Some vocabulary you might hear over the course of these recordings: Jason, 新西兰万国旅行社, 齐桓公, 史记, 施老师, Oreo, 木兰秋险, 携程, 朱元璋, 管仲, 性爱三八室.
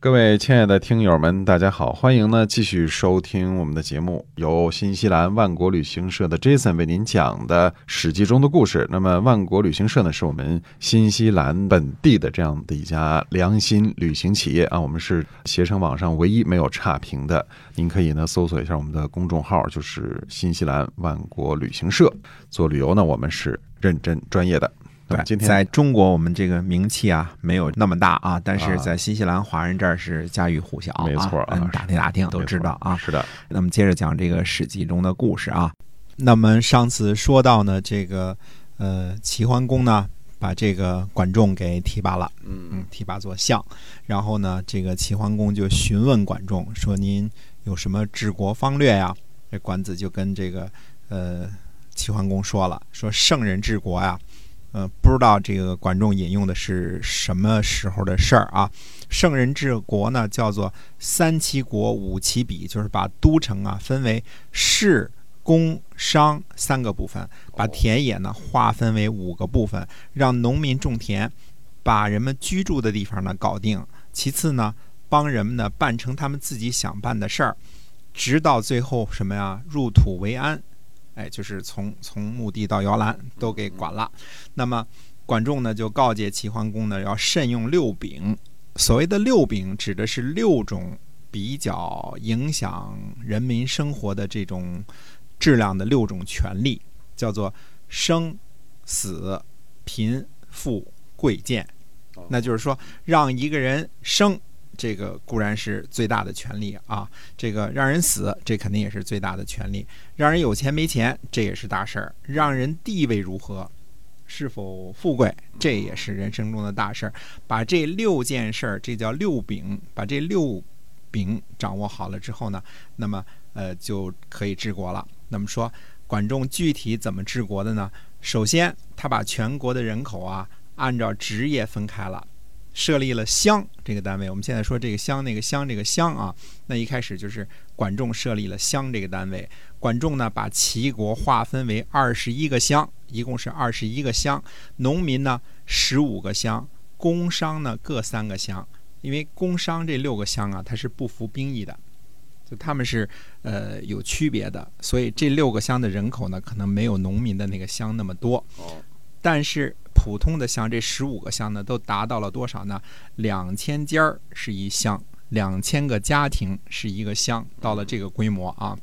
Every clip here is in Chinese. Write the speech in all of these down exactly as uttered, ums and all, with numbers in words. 各位亲爱的听友们，大家好，欢迎呢继续收听我们的节目，由新西兰万国旅行社的 Jason 为您讲的《史记》中的故事。那么万国旅行社呢，是我们新西兰本地的这样的一家良心旅行企业啊，我们是携程网上唯一没有差评的。您可以呢搜索一下我们的公众号，就是新西兰万国旅行社。做旅游呢，我们是认真专业的。对，在中国我们这个名气啊没有那么大啊，但是在新西兰华人这儿是家喻户晓、啊，没错、啊，打听打听都知道啊。是的，那么接着讲这个史记中的故事啊。那么上次说到呢，这个呃齐桓公呢把这个管仲给提拔了，嗯，提拔做相。然后呢，这个齐桓公就询问管仲说：“您有什么治国方略呀？”这管子就跟这个呃齐桓公说了，说圣人治国呀。呃，不知道这个管仲引用的是什么时候的事儿啊？圣人治国呢，叫做三其国，五其比，就是把都城啊分为市、工、商三个部分，把田野呢划分为五个部分，让农民种田，把人们居住的地方呢搞定。其次呢，帮人们呢办成他们自己想办的事儿，直到最后什么呀，入土为安。哎，就是从从墓地到摇篮都给管了。那么管仲呢就告诫齐桓公呢要慎用六丙。所谓的六丙指的是六种比较影响人民生活的这种质量的六种权利，叫做生、死、贫、富、贵、贱。那就是说，让一个人生，这个固然是最大的权利啊，这个让人死，这肯定也是最大的权利。让人有钱没钱，这也是大事儿。让人地位如何，是否富贵，这也是人生中的大事儿。把这六件事儿，这叫六丙，把这六丙掌握好了之后呢，那么呃就可以治国了。那么说，管仲具体怎么治国的呢？首先，他把全国的人口啊按照职业分开了。设立了乡这个单位，我们现在说这个乡那个乡这个乡啊，那一开始就是管仲设立了乡这个单位。管仲呢把齐国划分为二十一个乡，一共是二十一个乡，农民呢十五个乡，工商呢各三个乡。因为工商这六个乡啊，它是不服兵役的，就他们是呃有区别的，所以这六个乡的人口呢可能没有农民的那个乡那么多。但是普通的乡这十五个乡呢都达到了多少呢？两千家是一乡，两千个家庭是一个乡，到了这个规模啊。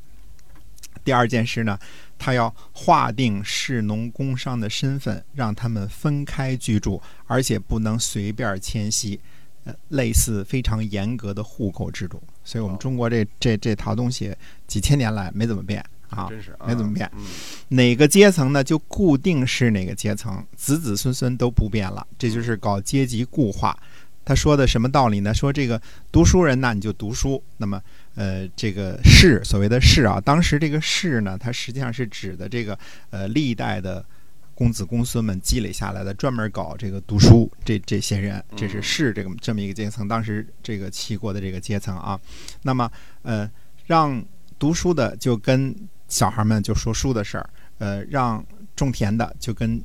第二件事呢，他要划定士农工商的身份，让他们分开居住，而且不能随便迁徙，呃，类似非常严格的户口制度。所以我们中国这这这套东西几千年来没怎么变。啊，真是、啊、没怎么变、嗯、哪个阶层呢就固定是哪个阶层，子子孙孙都不变了，这就是搞阶级固化。他说的什么道理呢？说这个读书人呢你就读书，那么呃这个士，所谓的士啊，当时这个士呢它实际上是指的这个呃历代的公子公孙们积累下来的，专门搞这个读书这这些人，这是士这个这么一个阶层，当时这个齐国的这个阶层啊。那么呃让读书的就跟小孩们就说书的事儿，呃，让种田的就跟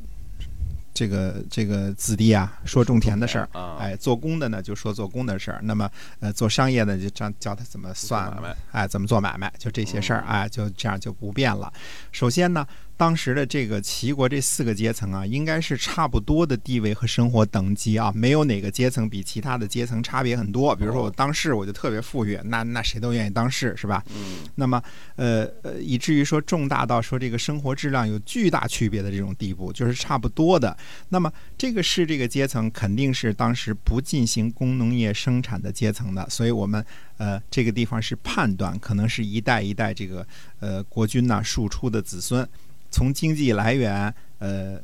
这个这个子弟啊说种田的事儿，哎，做工的呢就说做工的事儿，那么呃做商业的就教教他怎么算，哎，怎么做买卖，就这些事儿，哎，就这样就不变了。首先呢，当时的这个齐国这四个阶层啊，应该是差不多的地位和生活等级啊，没有哪个阶层比其他的阶层差别很多。比如说我当士我就特别富裕，那那谁都愿意当士，是吧？嗯。那么呃呃，以至于说重大到说这个生活质量有巨大区别的这种地步，就是差不多的。那么这个士这个阶层肯定是当时不进行工农业生产的阶层的，所以我们呃这个地方是判断，可能是一代一代这个呃国君呐、啊、庶出的子孙。从经济来源，呃，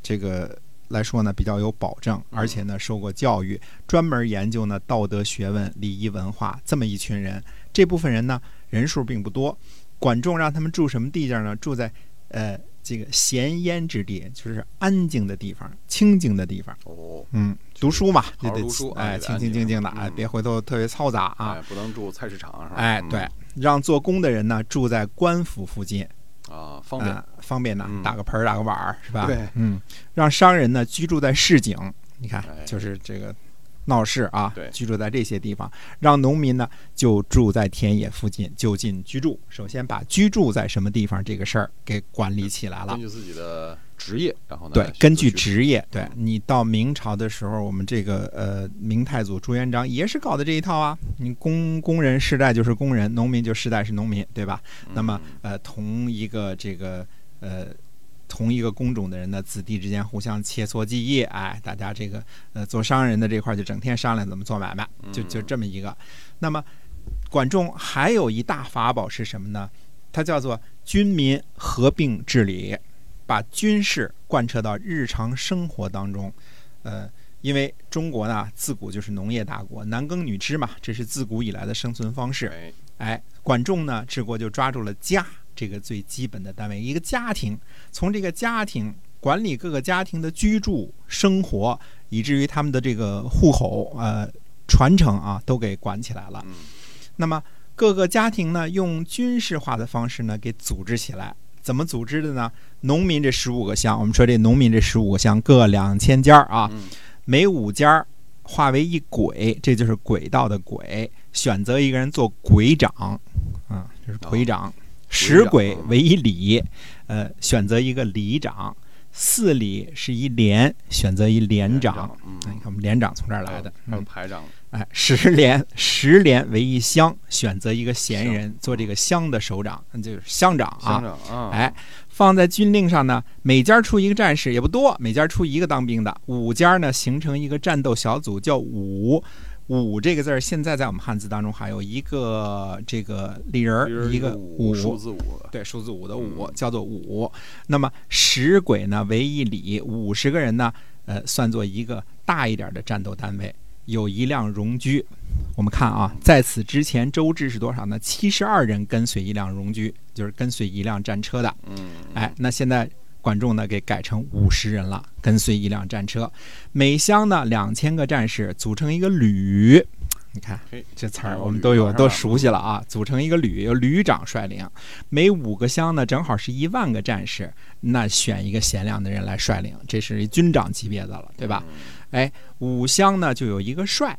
这个来说呢比较有保证，而且呢受过教育，专门研究呢道德学问、礼仪文化，这么一群人。这部分人呢人数并不多。管仲让他们住什么地界呢？住在呃这个闲烟之地，就是安静的地方，清静的地方。哦，嗯，读书嘛，好好读书，哎，清清静静的，哎，别回头特别嘈杂啊，不能住菜市场，哎，对，让做工的人呢住在官府附近。啊，方便、呃、方便呢，打个盆打个碗儿是吧？对，嗯，让商人呢居住在市井，你看就是这个闹市啊，居住在这些地方，让农民呢就住在田野附近，就近居住。首先把居住在什么地方这个事儿给管理起来了，根据自己的职业，然后呢对，根据职业，对、嗯、你到明朝的时候，我们这个呃明太祖朱元璋也是搞的这一套啊，你工工人世代就是工人，农民就世代是农民，对吧？那么呃同一个这个呃同一个工种的人呢，子弟之间互相切磋技艺，哎，大家这个呃做商人的这块就整天商量怎么做买卖，就就这么一个。那么管仲还有一大法宝是什么呢？它叫做军民合并治理，把军事贯彻到日常生活当中。呃，因为中国呢自古就是农业大国，男耕女织嘛，这是自古以来的生存方式。哎，管仲呢治国就抓住了家这个最基本的单位，一个家庭，从这个家庭管理各个家庭的居住生活，以至于他们的这个户口呃传承啊，都给管起来了。那么各个家庭呢用军事化的方式呢给组织起来，怎么组织的呢？农民这十五个乡，我们说这农民这十五个乡各两千家啊，每五家化为一轨，这就是轨道的轨，选择一个人做轨长啊，这是轨长，十轨为一里，呃，选择一个里长，四里是一连，选择一连长，嗯，你看我们连长从这儿来的，还有排长，哎，十连十连为一乡，选择一个贤人做这个乡的首长，就是乡长啊，乡长啊，哎，放在军令上呢，每家出一个战士也不多，每家出一个当兵的，五家呢形成一个战斗小组，叫五。五这个字现在在我们汉字当中还有一个这个立人，一个五，数字五，对，数字五的五叫做五。那么十轨呢为一里，五十个人呢，呃，算作一个大一点的战斗单位，有一辆戎车。我们看啊，在此之前周制是多少呢？七十二人跟随一辆戎车，就是跟随一辆战车的。嗯，哎，那现在管仲呢给改成五十人了，跟随一辆战车，每乡呢两千个战士组成一个旅，你看这词儿我们都有都熟悉了啊，组成一个旅，由旅长率领，每五个乡呢正好是一万个战士，那选一个贤良的人来率领，这是军长级别的了，对吧？哎，五乡呢就有一个帅，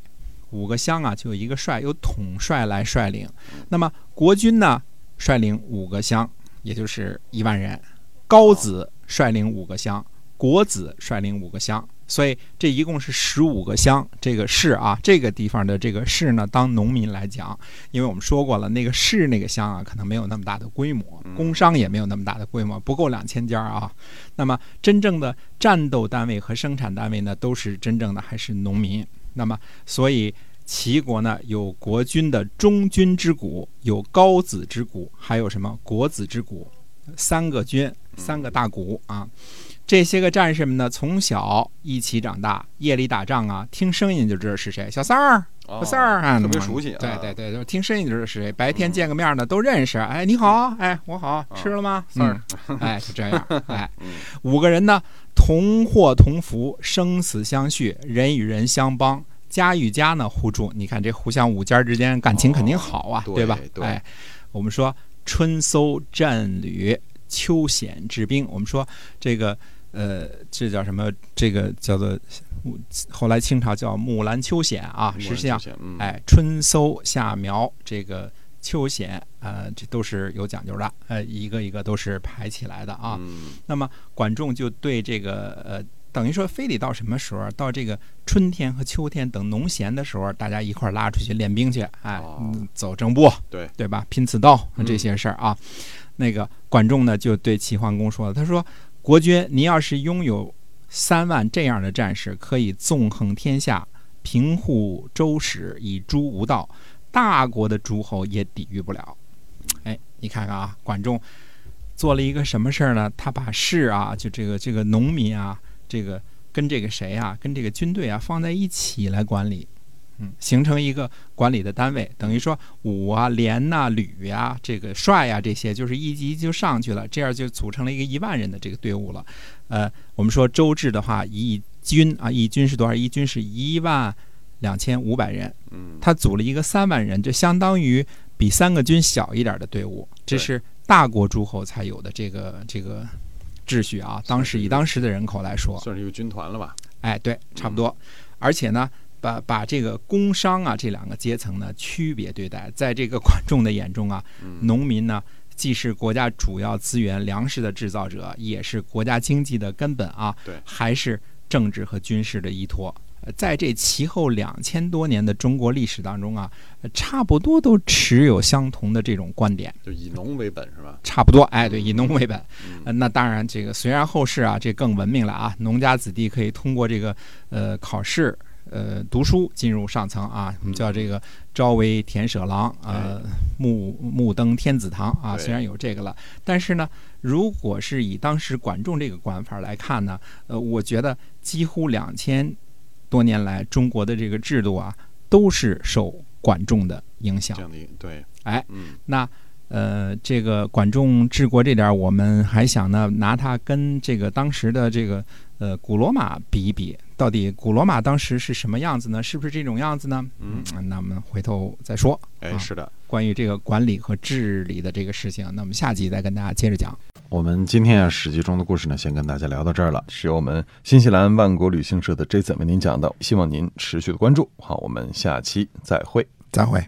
五个乡啊就有一个帅，由统帅来率领。那么国军呢率领五个乡，也就是一万人，高子率领五个乡，国子率领五个乡，所以这一共是十五个乡。这个市啊，这个地方的这个市呢，当农民来讲，因为我们说过了，那个市那个乡啊，可能没有那么大的规模，工商也没有那么大的规模，不够两千家啊。那么真正的战斗单位和生产单位呢，都是真正的还是农民。那么所以齐国呢，有国君的中军之谷，有高子之谷，还有什么国子之谷，三个军。三个大鼓啊，这些个战士们呢，从小一起长大，夜里打仗啊，听声音就知道是谁，小三儿，小三儿，哎、哦，特别熟悉、啊。对对对，就听声音就知道是谁。白天见个面呢，都认识。哎，你好，哎，我好，吃了吗？三儿、嗯，哎，就这样。哎，五个人呢，同祸同福，生死相续，人与人相帮，家与家呢互助。你看这互相五家之间感情肯定好啊，哦、对, 对吧？对、哎，我们说春搜战旅。秋险治兵，我们说这个呃，这叫什么？这个叫做后来清朝叫木兰秋险啊，实际上、嗯、哎，春搜夏苗这个秋险呃，这都是有讲究的，呃，一个一个都是排起来的啊。嗯、那么管仲就对这个呃，等于说非得到什么时候？到这个春天和秋天，等农闲的时候，大家一块拉出去练兵去，哎，哦、走正步，对对吧？拼刺刀这些事儿啊。嗯，那个管仲呢，就对齐桓公说了，他说：“国君，您要是拥有三万这样的战士，可以纵横天下，平护周室，以诛无道，大国的诸侯也抵御不了。”哎，你看看啊，管仲做了一个什么事儿呢？他把士啊，就这个这个农民啊，这个跟这个谁啊，跟这个军队啊放在一起来管理。嗯，形成一个管理的单位，等于说五啊、连呐、啊、旅啊、这个帅啊这些，就是一级就上去了，这样就组成了一个一万人的这个队伍了。呃，我们说周至的话，一军啊，一军是多少？一军是一万两千五百人，嗯，他组了一个三万人，这相当于比三个军小一点的队伍，这是大国诸侯才有的这个这个秩序啊。当时以当时的人口来说，算是一个军团了吧？哎，对，差不多。嗯、而且呢。把把这个工商啊这两个阶层呢区别对待，在这个观众的眼中啊，农民呢既是国家主要资源粮食的制造者，也是国家经济的根本啊，对，还是政治和军事的依托。在这其后两千多年的中国历史当中啊，差不多都持有相同的这种观点，就以农为本是吧？差不多，哎，对，以农为本。嗯呃、那当然，这个虽然后世啊这更文明了啊，农家子弟可以通过这个呃考试。呃，读书进入上层啊，我们叫这个朝为田舍郎，呃，暮暮登天子堂啊。虽然有这个了，但是呢，如果是以当时管仲这个管法来看呢，呃，我觉得几乎两千多年来中国的这个制度啊，都是受管仲的影响。这样的对，哎，嗯、那呃，这个管仲治国这点，我们还想呢，拿它跟这个当时的这个呃古罗马比一比。到底古罗马当时是什么样子呢？是不是这种样子呢？嗯，那我们回头再说。哎，是的、啊，关于这个管理和治理的这个事情，那我们下集再跟大家接着讲。我们今天啊，史记中的故事呢，先跟大家聊到这儿了。是由我们新西兰万国旅行社的 Jason 为您讲的，希望您持续的关注。好，我们下期再会，再会。